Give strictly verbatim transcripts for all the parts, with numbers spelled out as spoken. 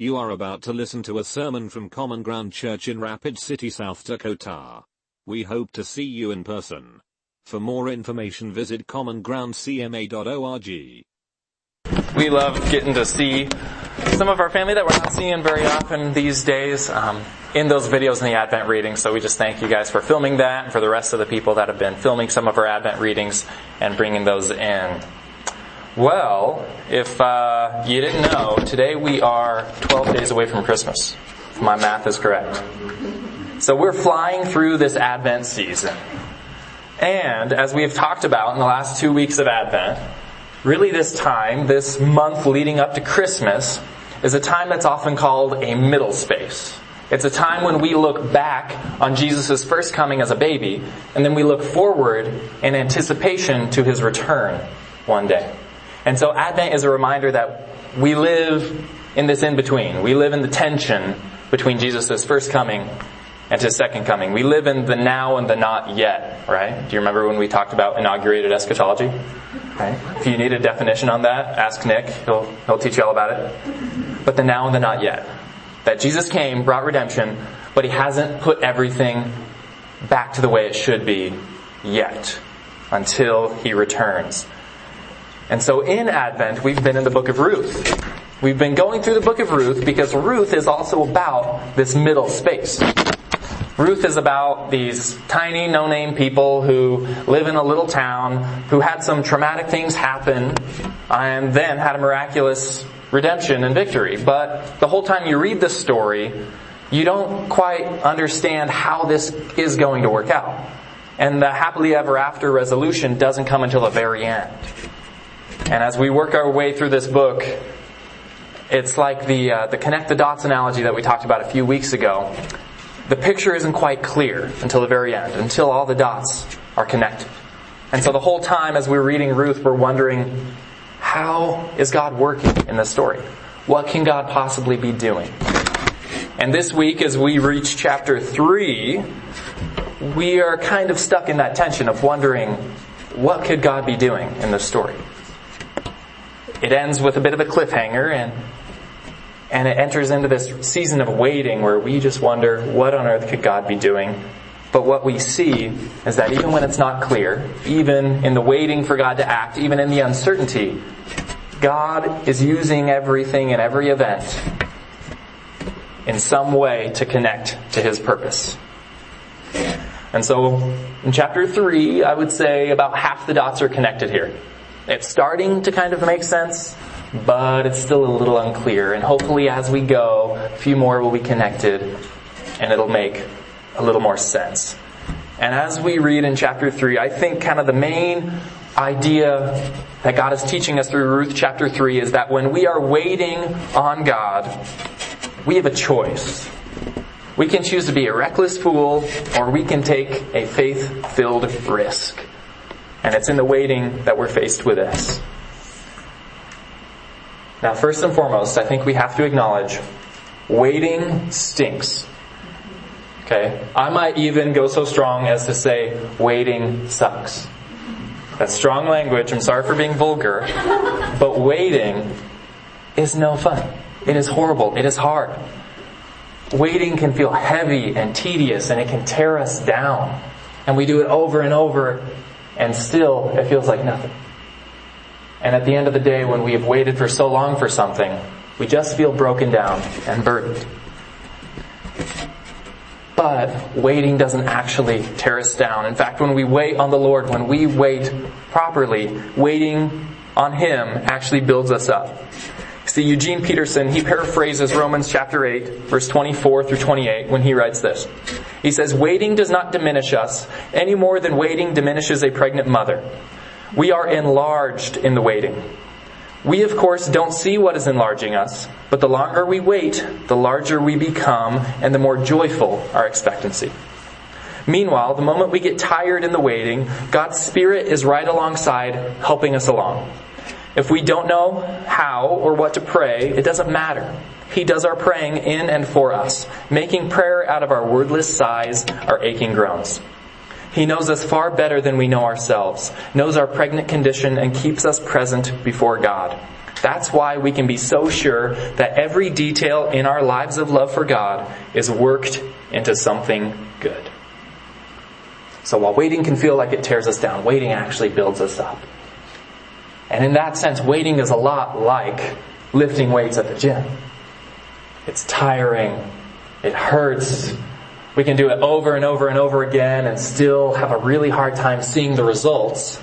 You are about to listen to a sermon from Common Ground Church in Rapid City, South Dakota. We hope to see you in person. For more information, visit common ground c m a dot org. We love getting to see some of our family that we're not seeing very often these days um, in those videos in the Advent readings. So we just thank you guys for filming that and for the rest of the people that have been filming some of our Advent readings and bringing those in. Well, if uh, you didn't know, today we are twelve days away from Christmas, if my math is correct. So we're flying through this Advent season. And as we've talked about in the last two weeks of Advent, really this time, this month leading up to Christmas, is a time that's often called a middle space. It's a time when we look back on Jesus' first coming as a baby, and then we look forward in anticipation to his return one day. And so Advent is a reminder that we live in this in-between. We live in the tension between Jesus' first coming and his second coming. We live in the now and the not yet, right? Do you remember when we talked about inaugurated eschatology? Right? If you need a definition on that, ask Nick. He'll, he'll teach you all about it. But the now and the not yet. That Jesus came, brought redemption, but he hasn't put everything back to the way it should be yet until he returns. And so in Advent, we've been in the book of Ruth. We've been going through the book of Ruth because Ruth is also about this middle space. Ruth is about these tiny, no-name people who live in a little town, who had some traumatic things happen, and then had a miraculous redemption and victory. But the whole time you read this story, you don't quite understand how this is going to work out. And the happily ever after resolution doesn't come until the very end. And as we work our way through this book, it's like the uh, the connect the dots analogy that we talked about a few weeks ago. The picture isn't quite clear until the very end, until all the dots are connected. And so the whole time as we're reading Ruth, we're wondering, how is God working in this story? What can God possibly be doing? And this week, as we reach chapter three, we are kind of stuck in that tension of wondering, what could God be doing in this story? It ends with a bit of a cliffhanger, and and it enters into this season of waiting where we just wonder, what on earth could God be doing? But what we see is that even when it's not clear, even in the waiting for God to act, even in the uncertainty, God is using everything and every event in some way to connect to his purpose. And so in chapter three, I would say about half the dots are connected here. It's starting to kind of make sense, but it's still a little unclear. And hopefully as we go, a few more will be connected, and it'll make a little more sense. And as we read in chapter three, I think kind of the main idea that God is teaching us through Ruth chapter three is that when we are waiting on God, we have a choice. We can choose to be a reckless fool, or we can take a faith-filled risk. And it's in the waiting that we're faced with this. Now, first and foremost, I think we have to acknowledge waiting stinks. Okay? I might even go so strong as to say waiting sucks. That's strong language. I'm sorry for being vulgar. But waiting is no fun. It is horrible. It is hard. Waiting can feel heavy and tedious, and it can tear us down. And we do it over and over, and still, it feels like nothing. And at the end of the day, when we have waited for so long for something, we just feel broken down and burdened. But waiting doesn't actually tear us down. In fact, when we wait on the Lord, when we wait properly, waiting on him actually builds us up. See, Eugene Peterson, he paraphrases Romans chapter eight, verse twenty-four through twenty-eight, when he writes this. He says, "Waiting does not diminish us any more than waiting diminishes a pregnant mother. We are enlarged in the waiting. We, of course, don't see what is enlarging us, but the longer we wait, the larger we become and the more joyful our expectancy. Meanwhile, the moment we get tired in the waiting, God's Spirit is right alongside, helping us along. If we don't know how or what to pray, it doesn't matter. He does our praying in and for us, making prayer out of our wordless sighs, our aching groans. He knows us far better than we know ourselves, knows our pregnant condition, and keeps us present before God. That's why we can be so sure that every detail in our lives of love for God is worked into something good. So while waiting can feel like it tears us down, waiting actually builds us up. And in that sense, waiting is a lot like lifting weights at the gym. It's tiring. It hurts. We can do it over and over and over again and still have a really hard time seeing the results.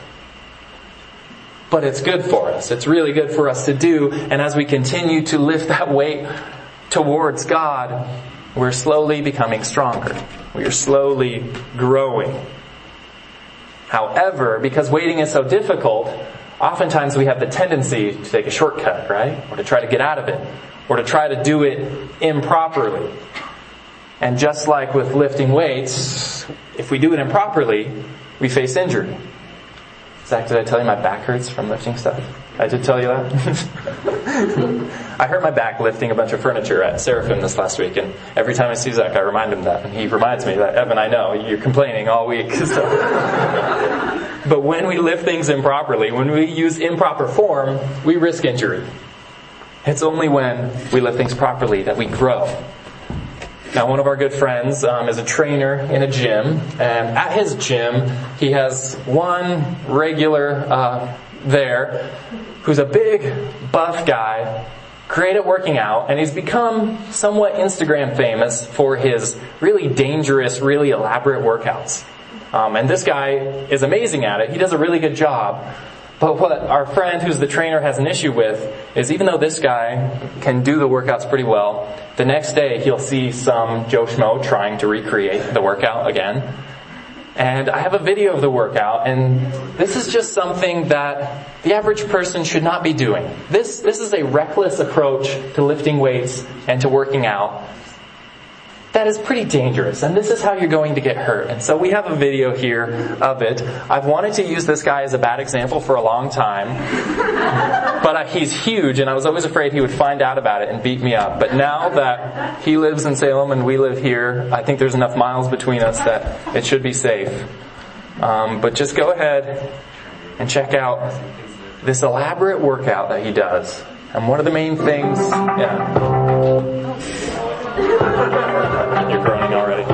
But it's good for us. It's really good for us to do. And as we continue to lift that weight towards God, we're slowly becoming stronger. We are slowly growing. However, because waiting is so difficult, oftentimes we have the tendency to take a shortcut, right? Or to try to get out of it. Or to try to do it improperly. And just like with lifting weights, if we do it improperly, we face injury. Zach, did I tell you my back hurts from lifting stuff? I did tell you that? I hurt my back lifting a bunch of furniture at Seraphim this last week, and every time I see Zach, I remind him that. And he reminds me that, Evan, I know, you're complaining all week. So. But when we lift things improperly, when we use improper form, we risk injury. It's only when we lift things properly that we grow. Now, one of our good friends um, is a trainer in a gym, and at his gym, he has one regular uh, there who's a big, buff guy, great at working out, and he's become somewhat Instagram famous for his really dangerous, really elaborate workouts. Um, and this guy is amazing at it. He does a really good job. But what our friend who's the trainer has an issue with is even though this guy can do the workouts pretty well, the next day he'll see some Joe Schmo trying to recreate the workout again. And I have a video of the workout, and this is just something that the average person should not be doing. This this is a reckless approach to lifting weights and to working out. That is pretty dangerous, and this is how you're going to get hurt. And so we have a video here of it. I've wanted to use this guy as a bad example for a long time, but I, he's huge, and I was always afraid he would find out about it and beat me up. But now that he lives in Salem and we live here, I think there's enough miles between us that it should be safe. Um, but just go ahead and check out this elaborate workout that he does. And one of the main things... Yeah. You're groaning already.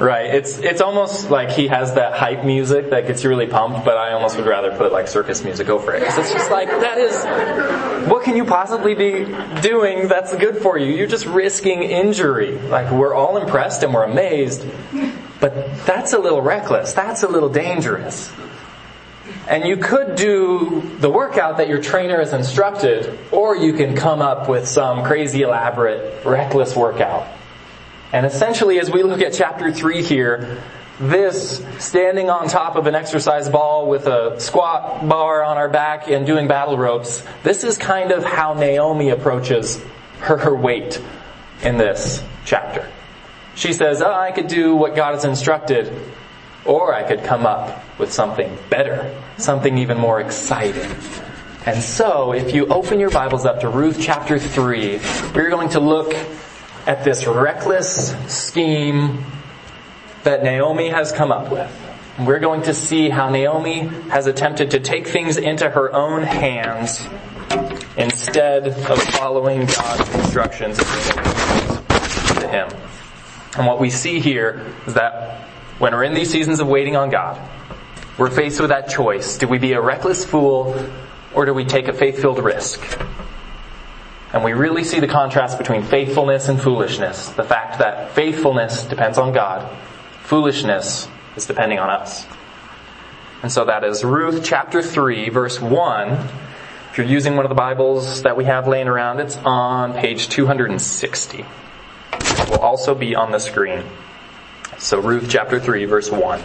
Right, it's it's almost like he has that hype music that gets you really pumped, but I almost would rather put like circus music over it. Because it's just like, that is, what can you possibly be doing that's good for you? You're just risking injury. Like, we're all impressed and we're amazed, but that's a little reckless. That's a little dangerous. And you could do the workout that your trainer has instructed, or you can come up with some crazy, elaborate, reckless workout. And essentially, as we look at chapter three here, this standing on top of an exercise ball with a squat bar on our back and doing battle ropes, this is kind of how Naomi approaches her, her weight in this chapter. She says, oh, I could do what God has instructed, or I could come up with something better, something even more exciting. And so, if you open your Bibles up to Ruth chapter three, we're going to look at this reckless scheme that Naomi has come up with. We're going to see how Naomi has attempted to take things into her own hands instead of following God's instructions to him. And what we see here is that when we're in these seasons of waiting on God, we're faced with that choice. Do we be a reckless fool, or do we take a faith-filled risk? And we really see the contrast between faithfulness and foolishness. The fact that faithfulness depends on God. Foolishness is depending on us. And so that is Ruth chapter three, verse one. If you're using one of the Bibles that we have laying around, it's on page two sixty. It will also be on the screen. So Ruth chapter three, verse one.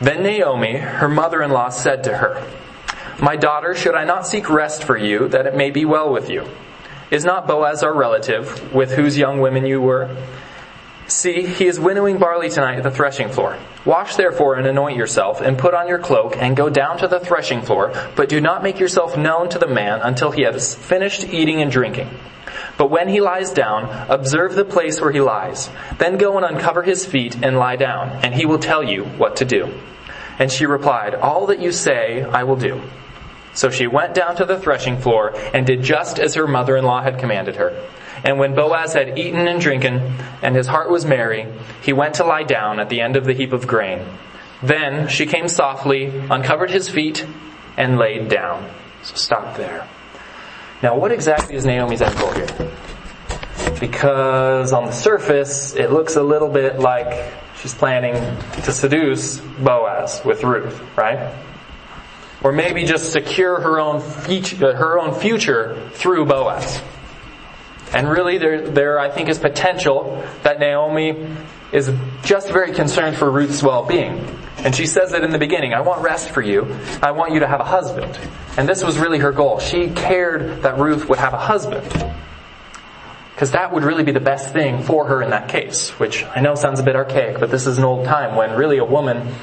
Then Naomi, her mother-in-law, said to her, "My daughter, should I not seek rest for you, that it may be well with you? Is not Boaz our relative, with whose young women you were? See, he is winnowing barley tonight at the threshing floor. Wash therefore and anoint yourself, and put on your cloak, and go down to the threshing floor, but do not make yourself known to the man until he has finished eating and drinking. But when he lies down, observe the place where he lies. Then go and uncover his feet and lie down, and he will tell you what to do." And she replied, "All that you say, I will do." So she went down to the threshing floor and did just as her mother-in-law had commanded her. And when Boaz had eaten and drinken, and his heart was merry, he went to lie down at the end of the heap of grain. Then she came softly, uncovered his feet, and laid down. So stop there. Now, what exactly is Naomi's end goal here? Because on the surface, it looks a little bit like she's planning to seduce Boaz with Ruth, right? Or maybe just secure her own future, her own future through Boaz. And really, there, there I think is potential that Naomi is just very concerned for Ruth's well-being. And she says it in the beginning, "I want rest for you. I want you to have a husband." And this was really her goal. She cared that Ruth would have a husband, because that would really be the best thing for her in that case, which I know sounds a bit archaic, but this is an old time when really a woman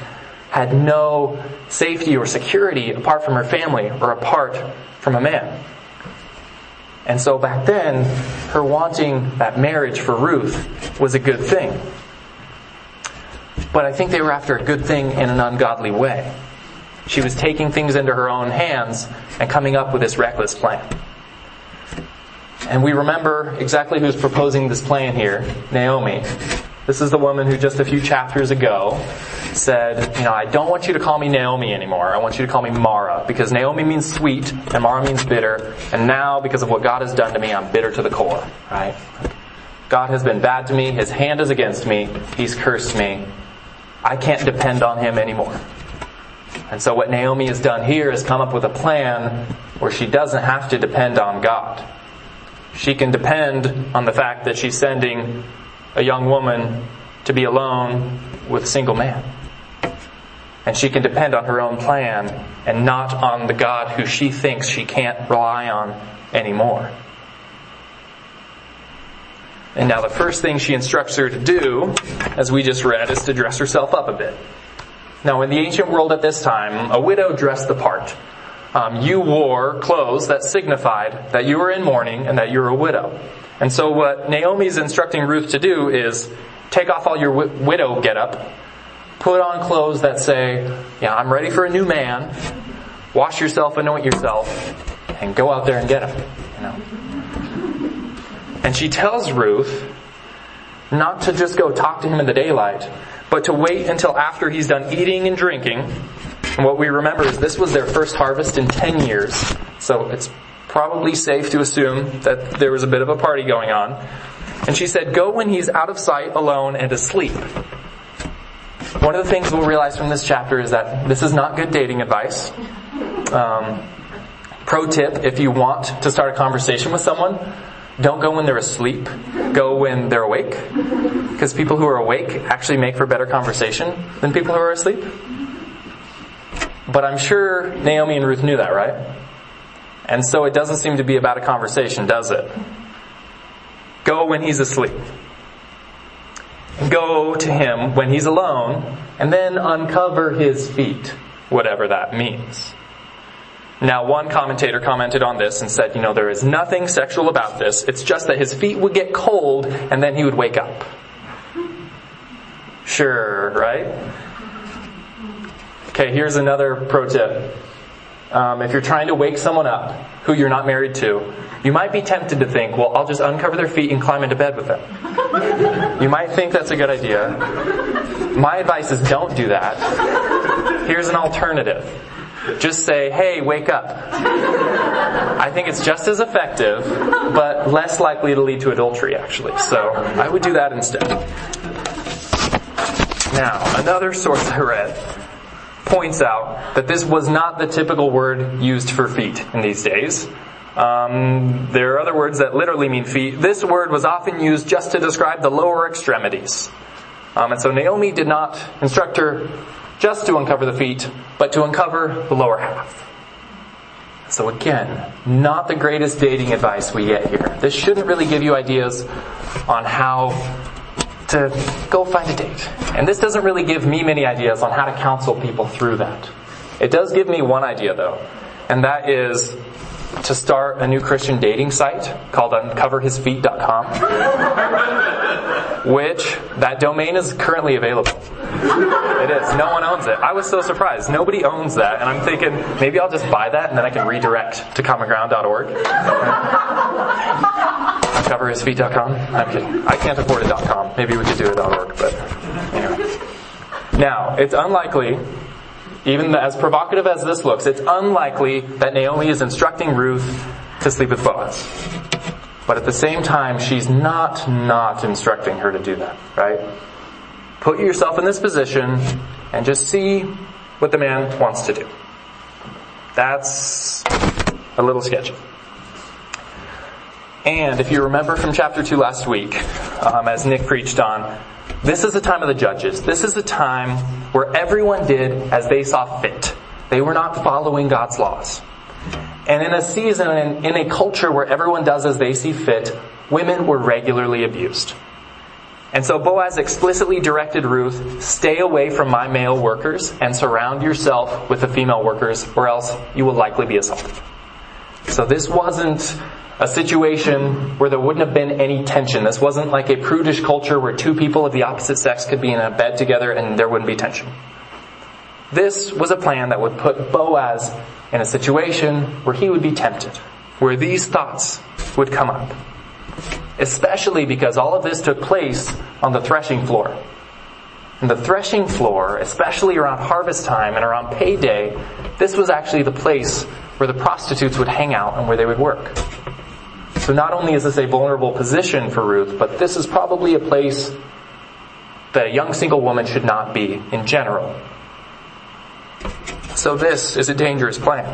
had no safety or security apart from her family or apart from a man. And so back then, her wanting that marriage for Ruth was a good thing. But I think they were after a good thing in an ungodly way. She was taking things into her own hands and coming up with this reckless plan. And we remember exactly who's proposing this plan here, Naomi. This is the woman who just a few chapters ago said, you know, "I don't want you to call me Naomi anymore. I want you to call me Mara, because Naomi means sweet and Mara means bitter. And now, because of what God has done to me, I'm bitter to the core," right? God has been bad to me. His hand is against me. He's cursed me. I can't depend on him anymore. And so what Naomi has done here is come up with a plan where she doesn't have to depend on God. She can depend on the fact that she's sending a young woman to be alone with a single man. And she can depend on her own plan and not on the God who she thinks she can't rely on anymore. And now the first thing she instructs her to do, as we just read, is to dress herself up a bit. Now in the ancient world at this time, a widow dressed the part. Um, you wore clothes that signified that you were in mourning and that you were a widow. And so what Naomi's instructing Ruth to do is take off all your w- widow getup, put on clothes that say, "Yeah, I'm ready for a new man, wash yourself, anoint yourself, and go out there and get him." You know? And she tells Ruth not to just go talk to him in the daylight, but to wait until after he's done eating and drinking. And what we remember is this was their first harvest in ten years. So it's probably safe to assume that there was a bit of a party going on. And she said, "Go when he's out of sight, alone, and asleep." One of the things we'll realize from this chapter is that this is not good dating advice. Um, pro tip, if you want to start a conversation with someone, don't go when they're asleep. Go when they're awake. Because people who are awake actually make for better conversation than people who are asleep. But I'm sure Naomi and Ruth knew that, right? And so it doesn't seem to be about a conversation, does it? Go when he's asleep. Go to him when he's alone, and then uncover his feet, whatever that means. Now, one commentator commented on this and said, you know, there is nothing sexual about this. It's just that his feet would get cold, and then he would wake up. Sure, right? Okay, here's another pro tip. Um, if you're trying to wake someone up who you're not married to, you might be tempted to think, well, I'll just uncover their feet and climb into bed with them. You might think that's a good idea. My advice is don't do that. Here's an alternative. Just say, "Hey, wake up." I think it's just as effective, but less likely to lead to adultery, actually. So I would do that instead. Now, another source I read points out that this was not the typical word used for feet in these days. Um, there are other words that literally mean feet. This word was often used just to describe the lower extremities. Um, and so Naomi did not instruct her just to uncover the feet, but to uncover the lower half. So again, not the greatest dating advice we get here. This shouldn't really give you ideas on how to go find a date. And this doesn't really give me many ideas on how to counsel people through that. It does give me one idea, though, and that is to start a new Christian dating site called uncover his feet dot com, which that domain is currently available. It is. No one owns it. I was so surprised. Nobody owns that, and I'm thinking, maybe I'll just buy that, and then I can redirect to common ground dot org. uncover his feet dot com. I'm kidding. I can't afford a .com. Maybe we could do a .org, but anyway. Now, it's unlikely... Even as provocative as this looks, it's unlikely that Naomi is instructing Ruth to sleep with Boaz. But at the same time, she's not not instructing her to do that, right? Put yourself in this position and just see what the man wants to do. That's a little sketchy. And if you remember from chapter two last week, um, as Nick preached on, this is the time of the judges. This is the time where everyone did as they saw fit. They were not following God's laws. And in a season, in, in a culture where everyone does as they see fit, women were regularly abused. And so Boaz explicitly directed Ruth, stay away from my male workers and surround yourself with the female workers, or else you will likely be assaulted. So this wasn't a situation where there wouldn't have been any tension. This wasn't like a prudish culture where two people of the opposite sex could be in a bed together and there wouldn't be tension. This was a plan that would put Boaz in a situation where he would be tempted, where these thoughts would come up. Especially because all of this took place on the threshing floor. And the threshing floor, especially around harvest time and around payday, this was actually the place where the prostitutes would hang out and where they would work. So not only is this a vulnerable position for Ruth, but this is probably a place that a young single woman should not be in general. So this is a dangerous plan.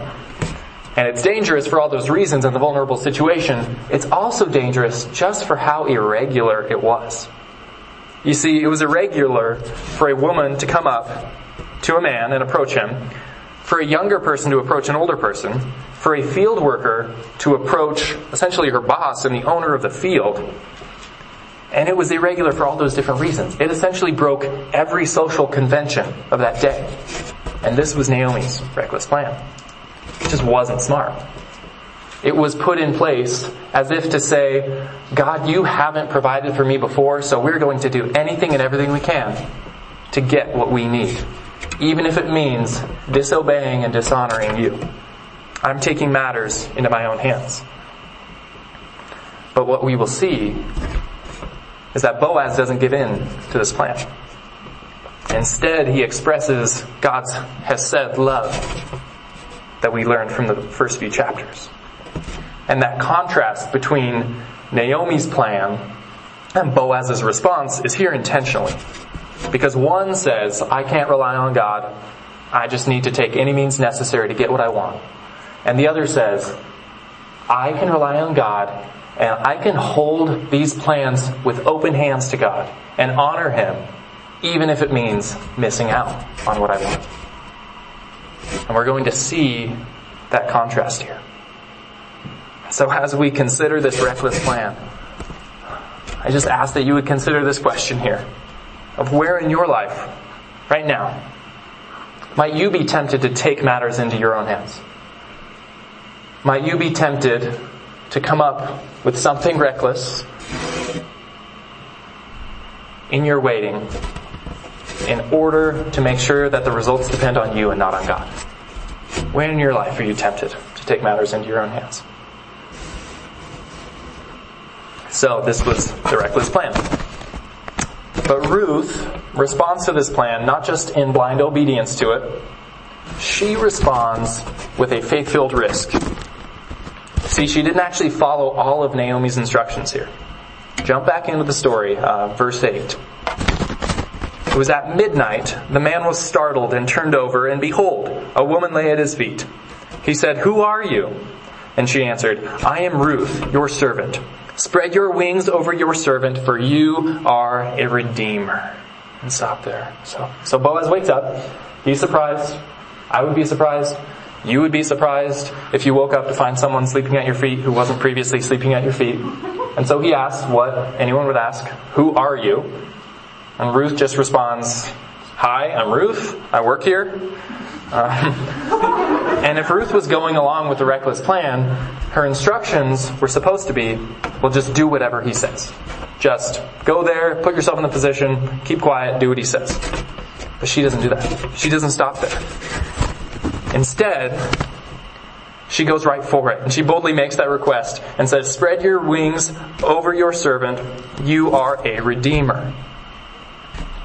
And it's dangerous for all those reasons in the vulnerable situation. It's also dangerous just for how irregular it was. You see, it was irregular for a woman to come up to a man and approach him, for a younger person to approach an older person, for a field worker to approach essentially her boss and the owner of the field. And it was irregular for all those different reasons. It essentially broke every social convention of that day. And this was Naomi's reckless plan. It just wasn't smart. It was put in place as if to say, God, you haven't provided for me before, so we're going to do anything and everything we can to get what we need. Even if it means disobeying and dishonoring you. I'm taking matters into my own hands. But what we will see is that Boaz doesn't give in to this plan. Instead, he expresses God's chesed love that we learned from the first few chapters. And that contrast between Naomi's plan and Boaz's response is here intentionally. Because one says, I can't rely on God. I just need to take any means necessary to get what I want. And the other says, I can rely on God, and I can hold these plans with open hands to God and honor Him, even if it means missing out on what I want. And we're going to see that contrast here. So as we consider this reckless plan, I just ask that you would consider this question here. Of where in your life, right now, might you be tempted to take matters into your own hands? Might you be tempted to come up with something reckless in your waiting in order to make sure that the results depend on you and not on God? Where in your life are you tempted to take matters into your own hands? So this was the reckless plan. But Ruth responds to this plan, not just in blind obedience to it. She responds with a faith-filled risk. See, she didn't actually follow all of Naomi's instructions here. Jump back into the story, uh, verse eight. It was at midnight, the man was startled and turned over, and behold, a woman lay at his feet. He said, Who are you? And she answered, I am Ruth, your servant. Spread your wings over your servant, for you are a redeemer. And stop there. So, so Boaz wakes up. He's surprised. I would be surprised. You would be surprised if you woke up to find someone sleeping at your feet who wasn't previously sleeping at your feet. And so he asks what anyone would ask, who are you? And Ruth just responds, hi, I'm Ruth. I work here. Uh, and if Ruth was going along with the reckless plan, her instructions were supposed to be, well, just do whatever he says. Just go there, put yourself in the position, keep quiet, do what he says. But she doesn't do that. She doesn't stop there. Instead, she goes right for it, and she boldly makes that request and says, spread your wings over your servant. You are a redeemer.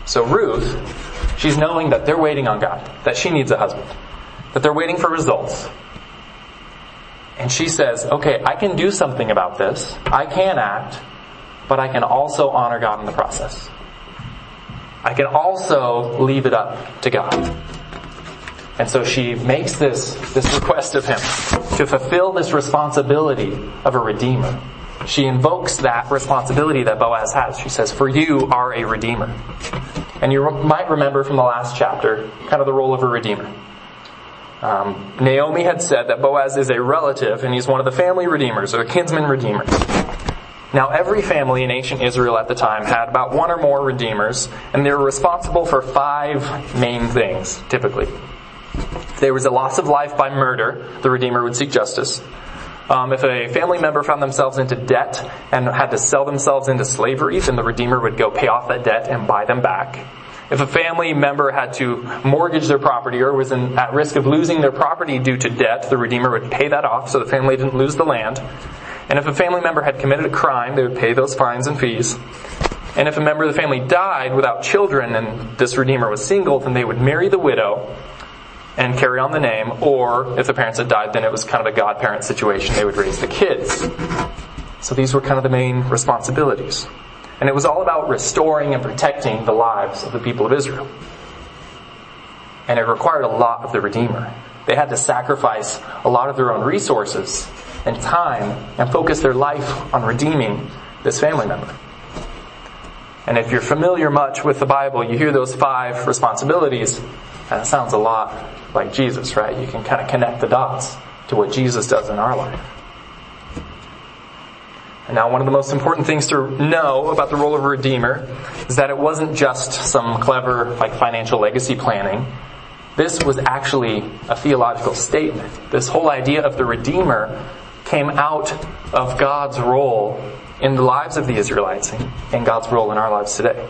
So Ruth, she's knowing that they're waiting on God, that she needs a husband, that they're waiting for results. And she says, okay, I can do something about this. I can act, but I can also honor God in the process. I can also leave it up to God. And so she makes this, this request of him to fulfill this responsibility of a redeemer. She invokes that responsibility that Boaz has. She says, for you are a redeemer. And you might remember from the last chapter, kind of the role of a redeemer. Um, Naomi had said that Boaz is a relative and he's one of the family redeemers or the kinsman redeemers. Now every family in ancient Israel at the time had about one or more redeemers, and they were responsible for five main things, typically. If there was a loss of life by murder, the Redeemer would seek justice. Um, if a family member found themselves into debt and had to sell themselves into slavery, then the Redeemer would go pay off that debt and buy them back. If a family member had to mortgage their property or was in, at risk of losing their property due to debt, the Redeemer would pay that off so the family didn't lose the land. And if a family member had committed a crime, they would pay those fines and fees. And if a member of the family died without children and this Redeemer was single, then they would marry the widow and carry on the name, or if the parents had died, then it was kind of a godparent situation. They would raise the kids. So these were kind of the main responsibilities. And it was all about restoring and protecting the lives of the people of Israel. And it required a lot of the Redeemer. They had to sacrifice a lot of their own resources and time and focus their life on redeeming this family member. And if you're familiar much with the Bible, you hear those five responsibilities, and it sounds a lot like Jesus, right? You can kind of connect the dots to what Jesus does in our life. And now one of the most important things to know about the role of a redeemer is that it wasn't just some clever, like, financial legacy planning. This was actually a theological statement. This whole idea of the redeemer came out of God's role in the lives of the Israelites and God's role in our lives today.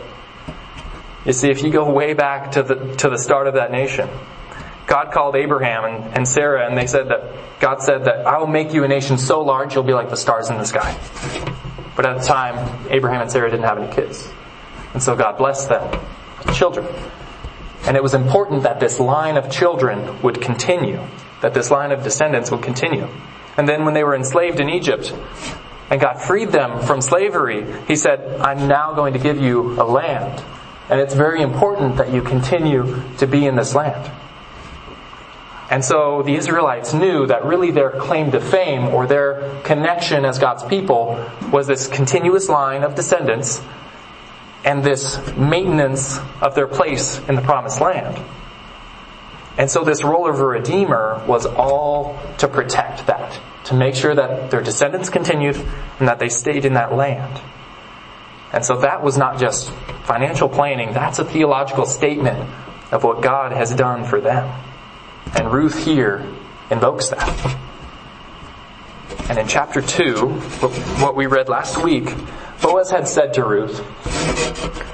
You see, if you go way back to the to the start of that nation, God called Abraham and, and Sarah, and they said that God said that I will make you a nation so large you'll be like the stars in the sky. But at the time, Abraham and Sarah didn't have any kids. And so God blessed them with children. And it was important that this line of children would continue, that this line of descendants would continue. And then when they were enslaved in Egypt, and God freed them from slavery, he said, I'm now going to give you a land. And it's very important that you continue to be in this land. And so the Israelites knew that really their claim to fame or their connection as God's people was this continuous line of descendants and this maintenance of their place in the promised land. And so this role of a redeemer was all to protect that, to make sure that their descendants continued and that they stayed in that land. And so that was not just financial planning. That's a theological statement of what God has done for them. And Ruth here invokes that. And in chapter two, what we read last week, Boaz had said to Ruth,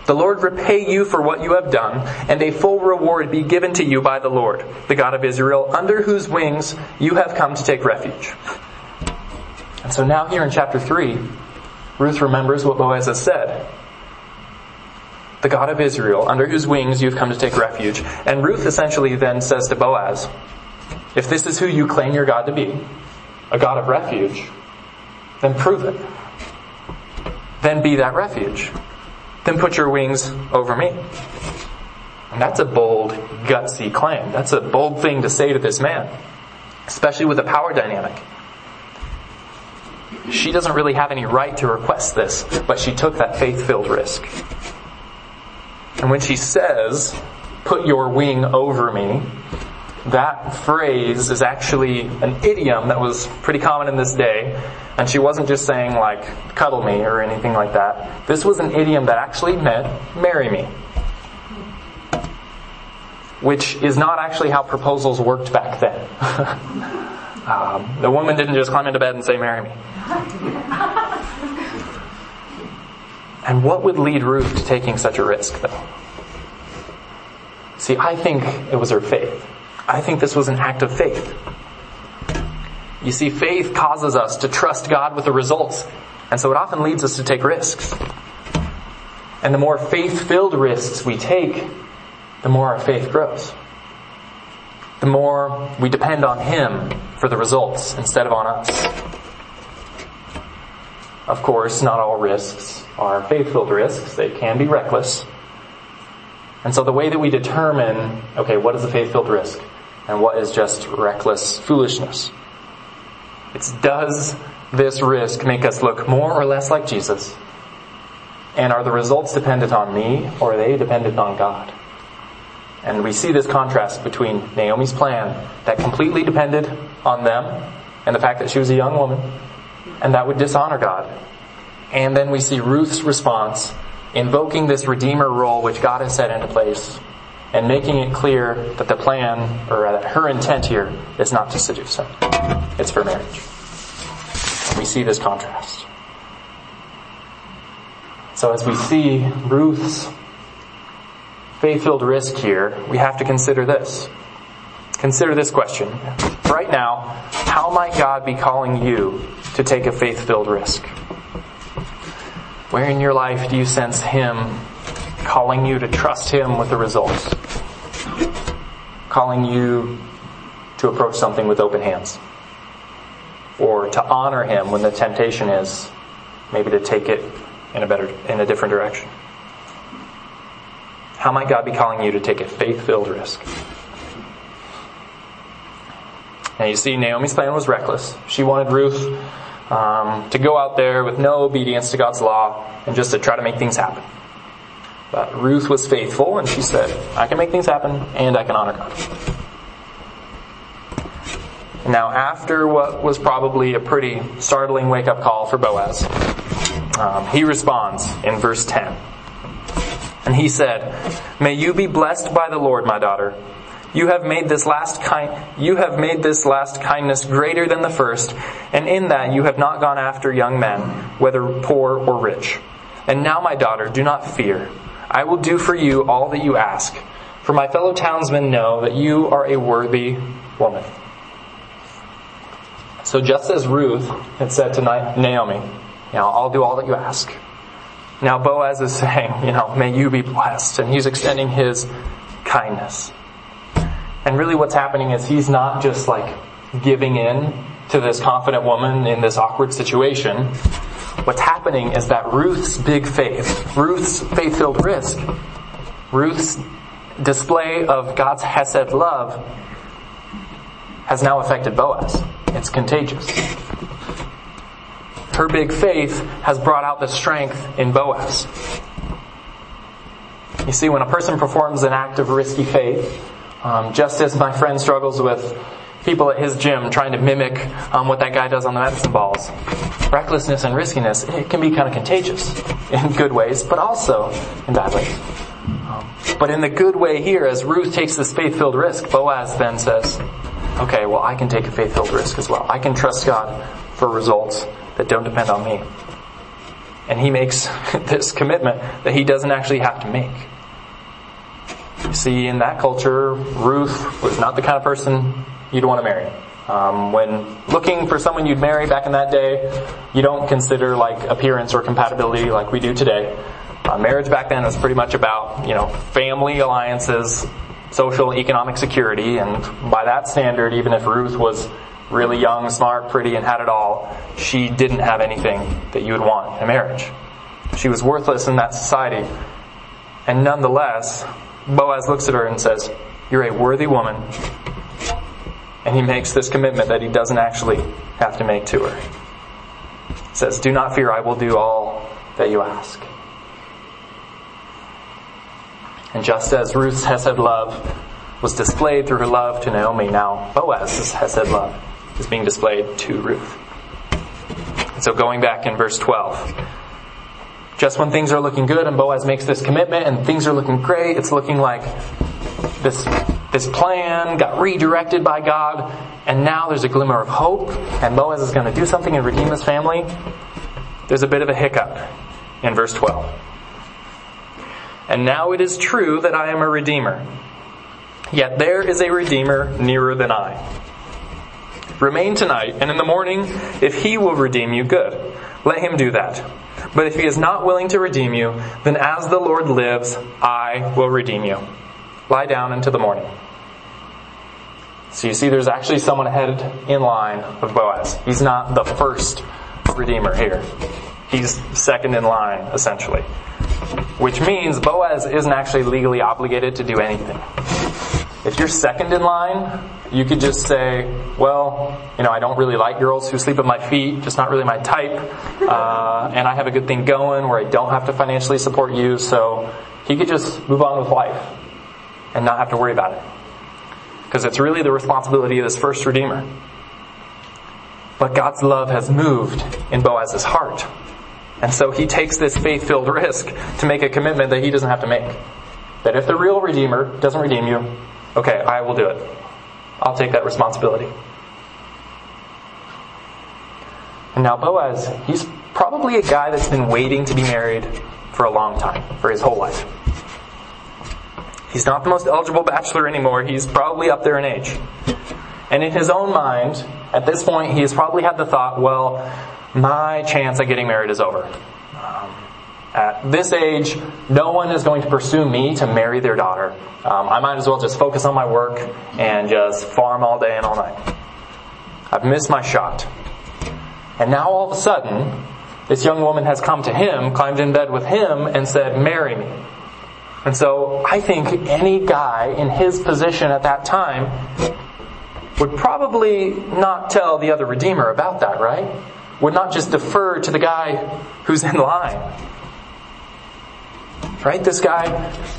the Lord repay you for what you have done, and a full reward be given to you by the Lord, the God of Israel, under whose wings you have come to take refuge. And so now here in chapter three, Ruth remembers what Boaz has said. The God of Israel, under whose wings you've come to take refuge. And Ruth essentially then says to Boaz, if this is who you claim your God to be, a God of refuge, then prove it. Then be that refuge. Then put your wings over me. And that's a bold, gutsy claim. That's a bold thing to say to this man, especially with the power dynamic. She doesn't really have any right to request this, but she took that faith-filled risk. And when she says, put your wing over me, that phrase is actually an idiom that was pretty common in this day. And she wasn't just saying, like, cuddle me or anything like that. This was an idiom that actually meant, marry me. Which is not actually how proposals worked back then. um, the woman didn't just climb into bed and say, marry me. And what would lead Ruth to taking such a risk, though? See, I think it was her faith. I think this was an act of faith. You see, faith causes us to trust God with the results. And so it often leads us to take risks. And the more faith-filled risks we take, the more our faith grows. The more we depend on Him for the results instead of on us. Of course, not all risks are faith-filled risks. They can be reckless. And so the way that we determine, okay, what is a faith-filled risk? And what is just reckless foolishness? It's, does this risk make us look more or less like Jesus? And are the results dependent on me, or are they dependent on God? And we see this contrast between Naomi's plan that completely depended on them and the fact that she was a young woman, and that would dishonor God. And then we see Ruth's response, invoking this Redeemer role which God has set into place and making it clear that the plan, or that her intent here, is not to seduce him. It's for marriage. And we see this contrast. So as we see Ruth's faith-filled risk here, we have to consider this. Consider this question. Right now, how might God be calling you to take a faith-filled risk? Where in your life do you sense Him calling you to trust Him with the results? Calling you to approach something with open hands? Or to honor Him when the temptation is maybe to take it in a better, in a different direction? How might God be calling you to take a faith-filled risk? Now you see, Naomi's plan was reckless. She wanted Ruth um, to go out there with no obedience to God's law and just to try to make things happen. But Ruth was faithful, and she said, I can make things happen, and I can honor God. Now, after what was probably a pretty startling wake-up call for Boaz, um, he responds in verse ten. And he said, May you be blessed by the Lord, my daughter. You have made this last kind you have made this last kindness greater than the first, and in that you have not gone after young men, whether poor or rich. And now, my daughter, do not fear. I will do for you all that you ask, for my fellow townsmen know that you are a worthy woman. So just as Ruth had said to Naomi, you know, I'll do all that you ask. Now Boaz is saying, you know, may you be blessed. And he's extending his kindness. And really what's happening is he's not just like giving in to this confident woman in this awkward situation. What's happening is that Ruth's big faith, Ruth's faith-filled risk, Ruth's display of God's hesed love has now affected Boaz. It's contagious. Her big faith has brought out the strength in Boaz. You see, when a person performs an act of risky faith, um, just as my friend struggles with people at his gym trying to mimic um, what that guy does on the medicine balls, recklessness and riskiness, it can be kind of contagious in good ways, but also in bad ways. Um, but in the good way here, as Ruth takes this faith-filled risk, Boaz then says, okay, well, I can take a faith-filled risk as well. I can trust God for results that don't depend on me. And he makes this commitment that he doesn't actually have to make. You see, in that culture, Ruth was not the kind of person you'd want to marry. Um, when looking for someone you'd marry back in that day, you don't consider like appearance or compatibility like we do today. Uh, marriage back then was pretty much about, you know, family alliances, social, economic security, and by that standard, even if Ruth was really young, smart, pretty, and had it all, she didn't have anything that you would want in a marriage. She was worthless in that society. And nonetheless, Boaz looks at her and says, you're a worthy woman. And he makes this commitment that he doesn't actually have to make to her. He says, do not fear, I will do all that you ask. And just as Ruth's Hesed love was displayed through her love to Naomi, now Boaz's Hesed love is being displayed to Ruth. And so going back in verse twelve, just when things are looking good and Boaz makes this commitment and things are looking great, it's looking like this, this plan got redirected by God, and now there's a glimmer of hope and Boaz is going to do something and redeem his family. There's a bit of a hiccup in verse twelve. And now it is true that I am a redeemer. Yet there is a redeemer nearer than I. Remain tonight, and in the morning, if he will redeem you, good. Let him do that. But if he is not willing to redeem you, then as the Lord lives, I will redeem you. Lie down until the morning. So you see, there's actually someone ahead in line of Boaz. He's not the first redeemer here. He's second in line, essentially. Which means Boaz isn't actually legally obligated to do anything. If you're second in line, you could just say, well, you know, I don't really like girls who sleep at my feet, just not really my type, uh, and I have a good thing going where I don't have to financially support you, so he could just move on with life and not have to worry about it. Because it's really the responsibility of this first redeemer. But God's love has moved in Boaz's heart. And so he takes this faith-filled risk to make a commitment that he doesn't have to make. That if the real redeemer doesn't redeem you, okay, I will do it. I'll take that responsibility. And now Boaz, he's probably a guy that's been waiting to be married for a long time, for his whole life. He's not the most eligible bachelor anymore. He's probably up there in age. And in his own mind, at this point, he has probably had the thought, well, my chance at getting married is over. Um, At this age, no one is going to pursue me to marry their daughter. Um, I might as well just focus on my work and just farm all day and all night. I've missed my shot. And now all of a sudden, this young woman has come to him, climbed in bed with him, and said, marry me. And so I think any guy in his position at that time would probably not tell the other redeemer about that, right? Would not just defer to the guy who's in line. Right? This guy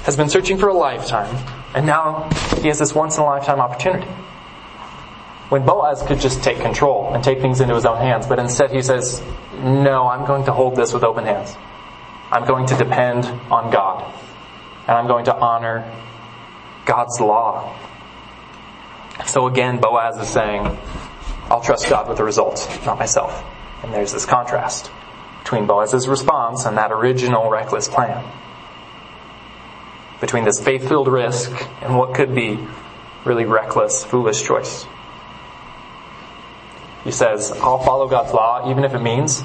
has been searching for a lifetime, and now he has this once-in-a-lifetime opportunity. When Boaz could just take control and take things into his own hands, but instead he says, no, I'm going to hold this with open hands. I'm going to depend on God, and I'm going to honor God's law. So again, Boaz is saying, I'll trust God with the results, not myself. And there's this contrast between Boaz's response and that original reckless plan. Between this faith-filled risk and what could be really reckless, foolish choice. He says, I'll follow God's law, even if it means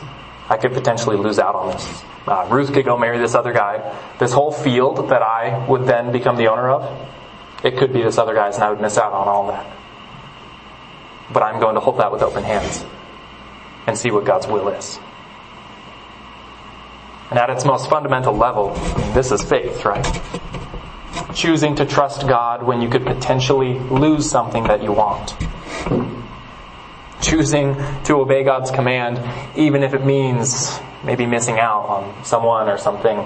I could potentially lose out on this. Uh, Ruth could go marry this other guy. This whole field that I would then become the owner of, it could be this other guy's, and I would miss out on all that. But I'm going to hold that with open hands and see what God's will is. And at its most fundamental level, this is faith, right? Choosing to trust God when you could potentially lose something that you want. Choosing to obey God's command, even if it means maybe missing out on someone or something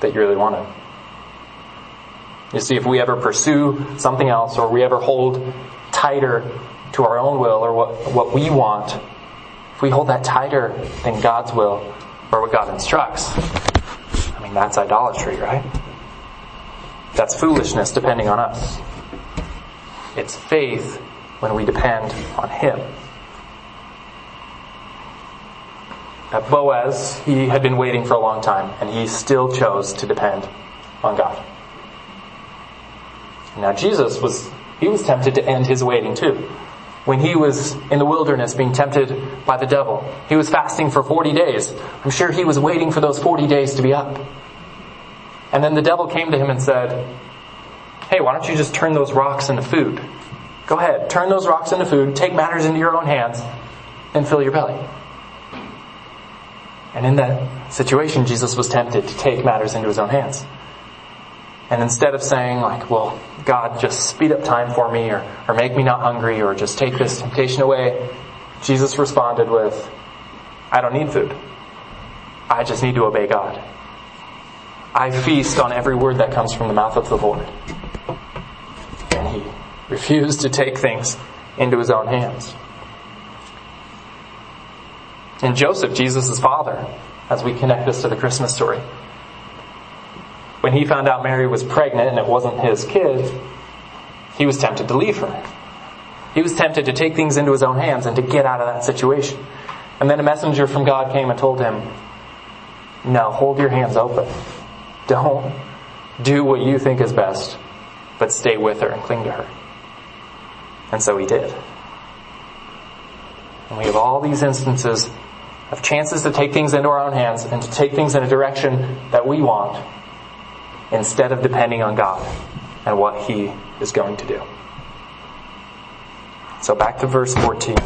that you really wanted. You see, if we ever pursue something else, or we ever hold tighter to our own will or what, what we want, if we hold that tighter than God's will, or what God instructs, I mean, that's idolatry, right? That's foolishness depending on us. It's faith when we depend on Him. At Boaz, he had been waiting for a long time, and he still chose to depend on God. Now Jesus was, he was tempted to end his waiting too. When he was in the wilderness being tempted by the devil, he was fasting for forty days. I'm sure he was waiting for those forty days to be up. And then the devil came to him and said, hey, why don't you just turn those rocks into food? Go ahead, turn those rocks into food, take matters into your own hands, and fill your belly. And in that situation, Jesus was tempted to take matters into his own hands. And instead of saying, like, well, God, just speed up time for me, or, or make me not hungry, or just take this temptation away, Jesus responded with, I don't need food. I just need to obey God. I feast on every word that comes from the mouth of the Lord. And he refused to take things into his own hands. And Joseph, Jesus' father, as we connect this to the Christmas story, when he found out Mary was pregnant and it wasn't his kid, he was tempted to leave her. He was tempted to take things into his own hands and to get out of that situation. And then a messenger from God came and told him, no, hold your hands open. Don't do what you think is best, but stay with her and cling to her. And so he did. And we have all these instances of chances to take things into our own hands and to take things in a direction that we want instead of depending on God and what he is going to do. So back to verse fourteen.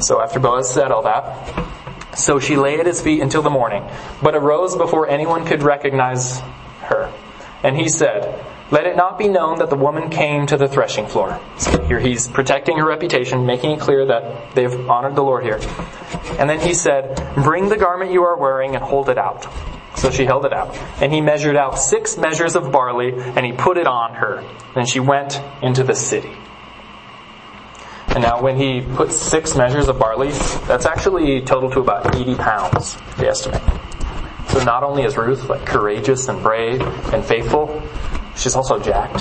So after Boaz said all that, so she lay at his feet until the morning, but arose before anyone could recognize her. And he said, let it not be known that the woman came to the threshing floor. So here he's protecting her reputation, making it clear that they've honored the Lord here. And then he said, bring the garment you are wearing and hold it out. So she held it out. And he measured out six measures of barley, and he put it on her. And she went into the city. And now when he put six measures of barley, that's actually total to about eighty pounds, they estimate. So not only is Ruth like courageous and brave and faithful, she's also jacked.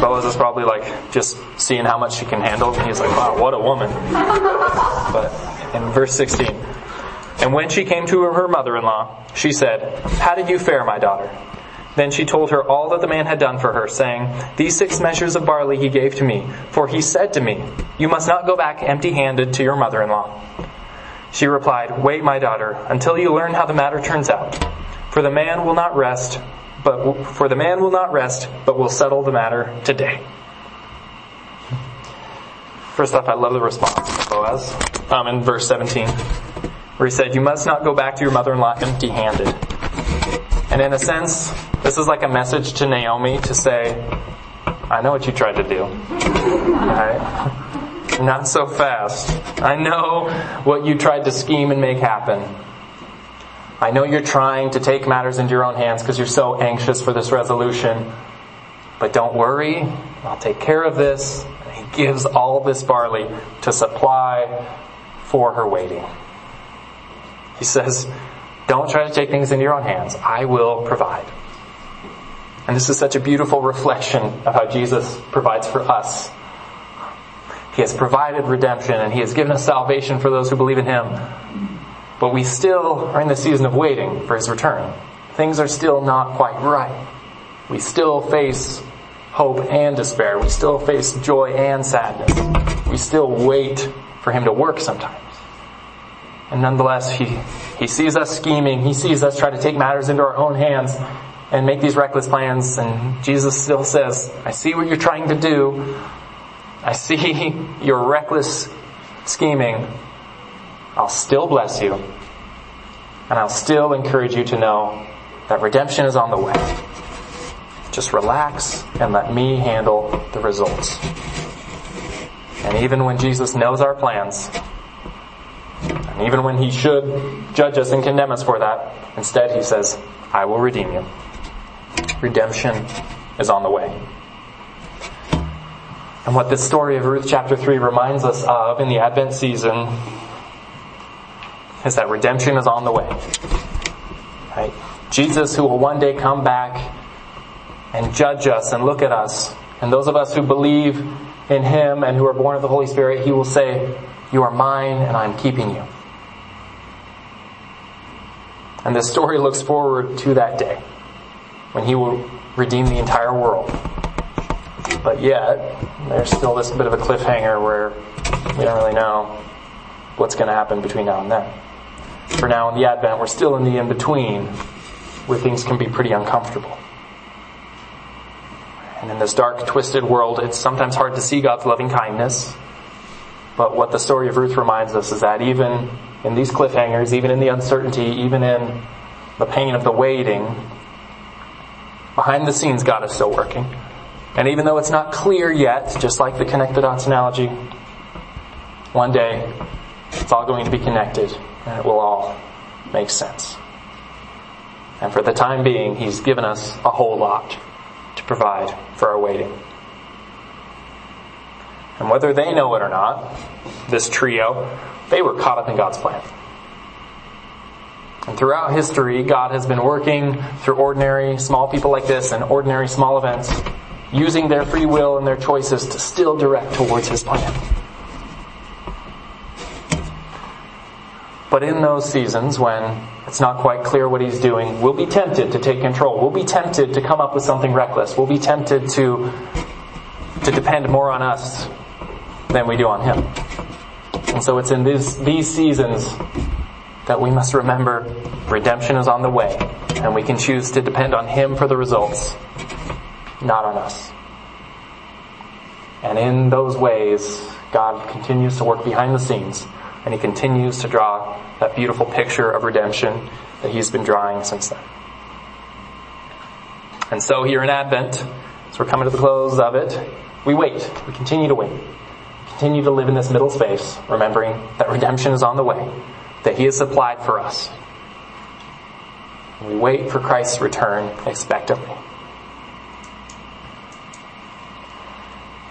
Boaz is probably like just seeing how much she can handle, and he's like, wow, what a woman. But in verse sixteen, and when she came to her mother-in-law, she said, how did you fare, my daughter? Then she told her all that the man had done for her, saying, these six measures of barley he gave to me, for he said to me, you must not go back empty-handed to your mother-in-law. She replied, wait, my daughter, until you learn how the matter turns out. For the man will not rest, but for the man will not rest, but will settle the matter today. First off, I love the response of Boaz um, in verse seventeen, where he said, you must not go back to your mother-in-law empty-handed. And in a sense, this is like a message to Naomi to say, I know what you tried to do. All right? Not so fast. I know what you tried to scheme and make happen. I know you're trying to take matters into your own hands because you're so anxious for this resolution. But don't worry. I'll take care of this. And he gives all this barley to supply for her waiting. He says, don't try to take things into your own hands. I will provide. And this is such a beautiful reflection of how Jesus provides for us. He has provided redemption, and he has given us salvation for those who believe in him. But we still are in the season of waiting for his return. Things are still not quite right. We still face hope and despair. We still face joy and sadness. We still wait for him to work sometimes. And nonetheless, he, he sees us scheming. He sees us try to take matters into our own hands and make these reckless plans. And Jesus still says, I see what you're trying to do. I see your reckless scheming. I'll still bless you. And I'll still encourage you to know that redemption is on the way. Just relax and let me handle the results. And even when Jesus knows our plans, and even when he should judge us and condemn us for that, instead he says, I will redeem you. Redemption is on the way. And what this story of Ruth chapter three reminds us of in the Advent season is that redemption is on the way. Right? Jesus, who will one day come back and judge us and look at us, and those of us who believe in him and who are born of the Holy Spirit, he will say, you are mine, and I'm keeping you. And this story looks forward to that day when he will redeem the entire world. But yet, there's still this bit of a cliffhanger where we don't really know what's going to happen between now and then. For now, in the Advent, we're still in the in-between where things can be pretty uncomfortable. And in this dark, twisted world, it's sometimes hard to see God's loving kindness. But what the story of Ruth reminds us is that even in these cliffhangers, even in the uncertainty, even in the pain of the waiting, behind the scenes, God is still working. And even though it's not clear yet, just like the connect the dots analogy, one day it's all going to be connected and it will all make sense. And for the time being, he's given us a whole lot to provide for our waiting. And whether they know it or not, this trio, they were caught up in God's plan. And throughout history, God has been working through ordinary small people like this and ordinary small events, using their free will and their choices to still direct towards His plan. But in those seasons when it's not quite clear what He's doing, we'll be tempted to take control. We'll be tempted to come up with something reckless. We'll be tempted to, to depend more on us than we do on Him. And so it's in these, these seasons that we must remember redemption is on the way, and we can choose to depend on Him for the results, not on us. And in those ways, God continues to work behind the scenes, and He continues to draw that beautiful picture of redemption that He's been drawing since then. And so here in Advent, as we're coming to the close of it, we wait. We continue to wait. We continue to live in this middle space, remembering that redemption is on the way, that He has supplied for us. And we wait for Christ's return expectantly.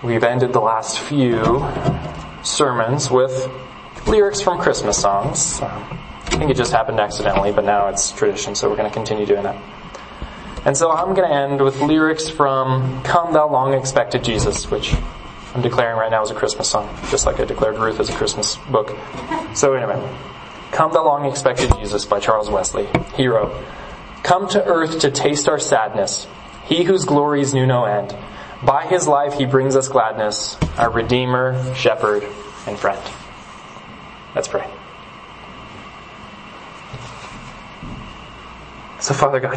We've ended the last few sermons with lyrics from Christmas songs. I think it just happened accidentally, but now it's tradition, so we're going to continue doing that. And so I'm going to end with lyrics from Come Thou Long Expected Jesus, which I'm declaring right now is a Christmas song, just like I declared Ruth as a Christmas book. So anyway, Come Thou Long Expected Jesus by Charles Wesley. He wrote, "Come to earth to taste our sadness, He whose glories knew no end. By His life He brings us gladness, our Redeemer, Shepherd, and Friend." Let's pray. So, Father God,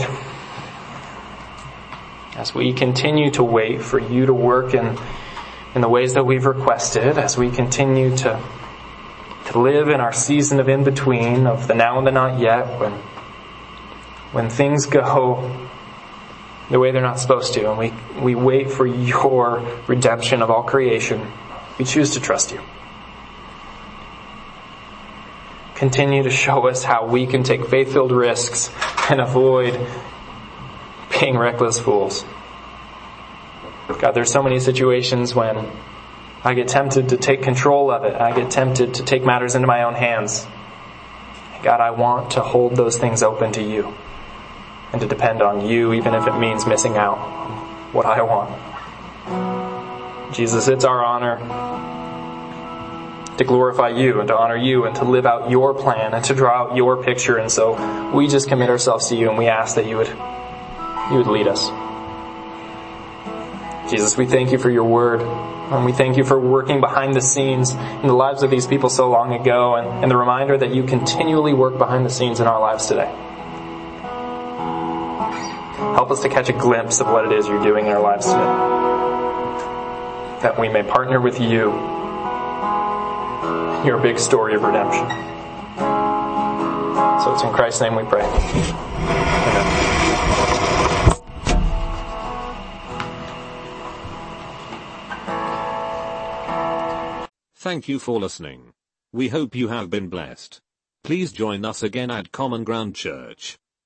as we continue to wait for You to work in, in the ways that we've requested, as we continue to, to live in our season of in-between, of the now and the not yet, when, when things go the way they're not supposed to, and we, we wait for Your redemption of all creation, we choose to trust You. Continue to show us how we can take faith-filled risks and avoid being reckless fools. God, there's so many situations when I get tempted to take control of it. I get tempted to take matters into my own hands. God, I want to hold those things open to You and to depend on You, even if it means missing out on what I want. Jesus, it's our honor to glorify You and to honor You and to live out Your plan and to draw out Your picture. And so we just commit ourselves to You, and we ask that you would, you would lead us. Jesus, we thank You for Your word, and we thank You for working behind the scenes in the lives of these people so long ago, and, and the reminder that You continually work behind the scenes in our lives today. Help us to catch a glimpse of what it is You're doing in our lives today, that we may partner with You, Your big story of redemption. So it's in Christ's name we pray. Amen. Thank you for listening. We hope you have been blessed. Please join us again at Common Ground Church.